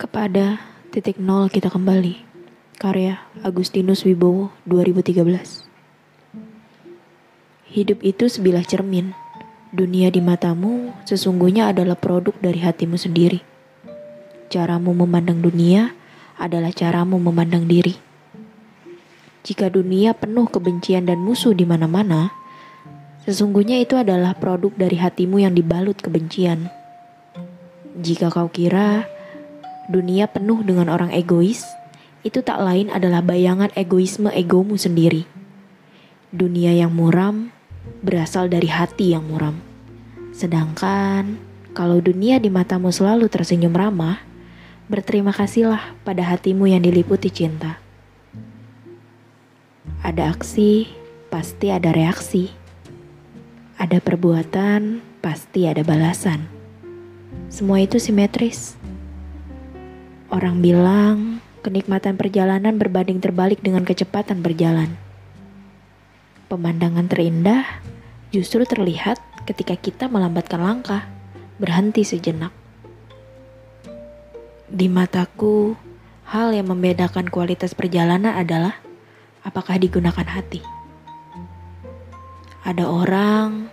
Kepada Titik Nol Kita Kembali, karya Agustinus Wibowo, 2013. Hidup itu sebilah cermin. Dunia di matamu sesungguhnya adalah produk dari hatimu sendiri. Caramu memandang dunia adalah caramu memandang diri. Jika dunia penuh kebencian dan musuh di mana-mana, sesungguhnya itu adalah produk dari hatimu yang dibalut kebencian. Jika kau kira dunia penuh dengan orang egois, itu tak lain adalah bayangan egoisme egomu sendiri. Dunia yang muram berasal dari hati yang muram. Sedangkan kalau dunia di matamu selalu tersenyum ramah, berterima kasihlah pada hatimu yang diliputi cinta. Ada aksi, pasti ada reaksi. Ada perbuatan, pasti ada balasan. Semua itu simetris. Orang bilang, kenikmatan perjalanan berbanding terbalik dengan kecepatan berjalan. Pemandangan terindah justru terlihat ketika kita melambatkan langkah, berhenti sejenak. Di mataku, hal yang membedakan kualitas perjalanan adalah apakah digunakan hati. Ada orang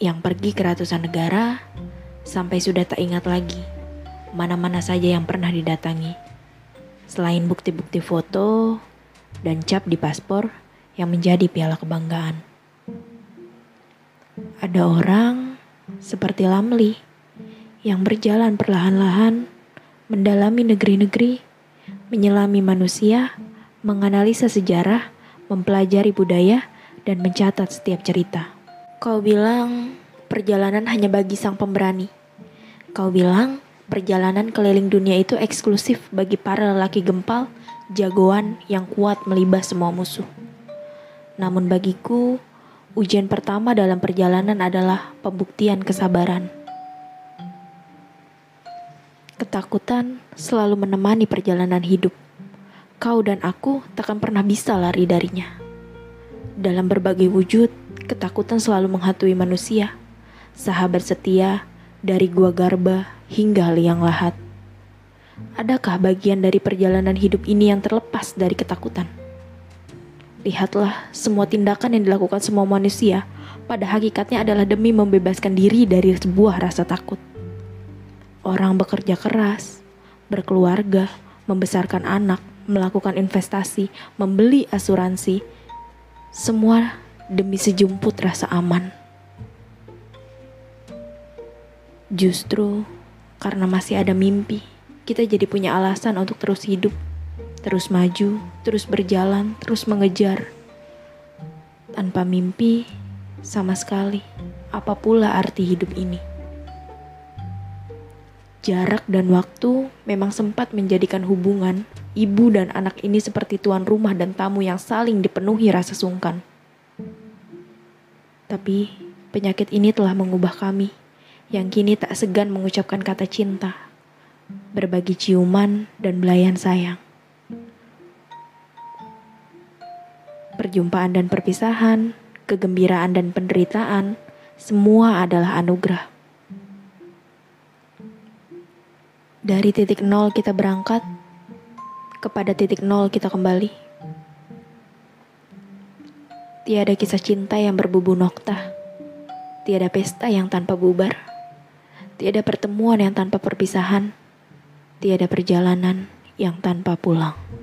yang pergi ke ratusan negara sampai sudah tak ingat lagi mana-mana saja yang pernah didatangi, selain bukti-bukti foto dan cap di paspor yang menjadi piala kebanggaan. Ada orang seperti Lamli yang berjalan perlahan-lahan, mendalami negeri-negeri, menyelami manusia, menganalisa sejarah, mempelajari budaya, dan mencatat setiap cerita. Kau bilang perjalanan hanya bagi sang pemberani. Kau bilang perjalanan keliling dunia itu eksklusif bagi para lelaki gempal, jagoan yang kuat melibas semua musuh. Namun bagiku, ujian pertama dalam perjalanan adalah pembuktian kesabaran. Ketakutan selalu menemani perjalanan hidup. Kau dan aku takkan pernah bisa lari darinya. Dalam berbagai wujud, ketakutan selalu menghantui manusia. Sahabat setia, dari gua garba hingga liang lahat. Adakah bagian dari perjalanan hidup ini yang terlepas dari ketakutan? Lihatlah semua tindakan yang dilakukan semua manusia, pada hakikatnya adalah demi membebaskan diri dari sebuah rasa takut. Orang bekerja keras, berkeluarga, membesarkan anak, melakukan investasi, membeli asuransi, semua demi sejumput rasa aman. Justru karena masih ada mimpi, kita jadi punya alasan untuk terus hidup, terus maju, terus berjalan, terus mengejar. Tanpa mimpi, sama sekali, apa pula arti hidup ini? Jarak dan waktu memang sempat menjadikan hubungan ibu dan anak ini seperti tuan rumah dan tamu yang saling dipenuhi rasa sungkan. Tapi penyakit ini telah mengubah kami, yang kini tak segan mengucapkan kata cinta, berbagi ciuman dan belayan sayang. Perjumpaan dan perpisahan, kegembiraan dan penderitaan, semua adalah anugerah. Dari titik nol kita berangkat, kepada titik nol kita kembali. Tiada kisah cinta yang berbubu noktah, tiada pesta yang tanpa bubar, tiada pertemuan yang tanpa perpisahan, tiada perjalanan yang tanpa pulang.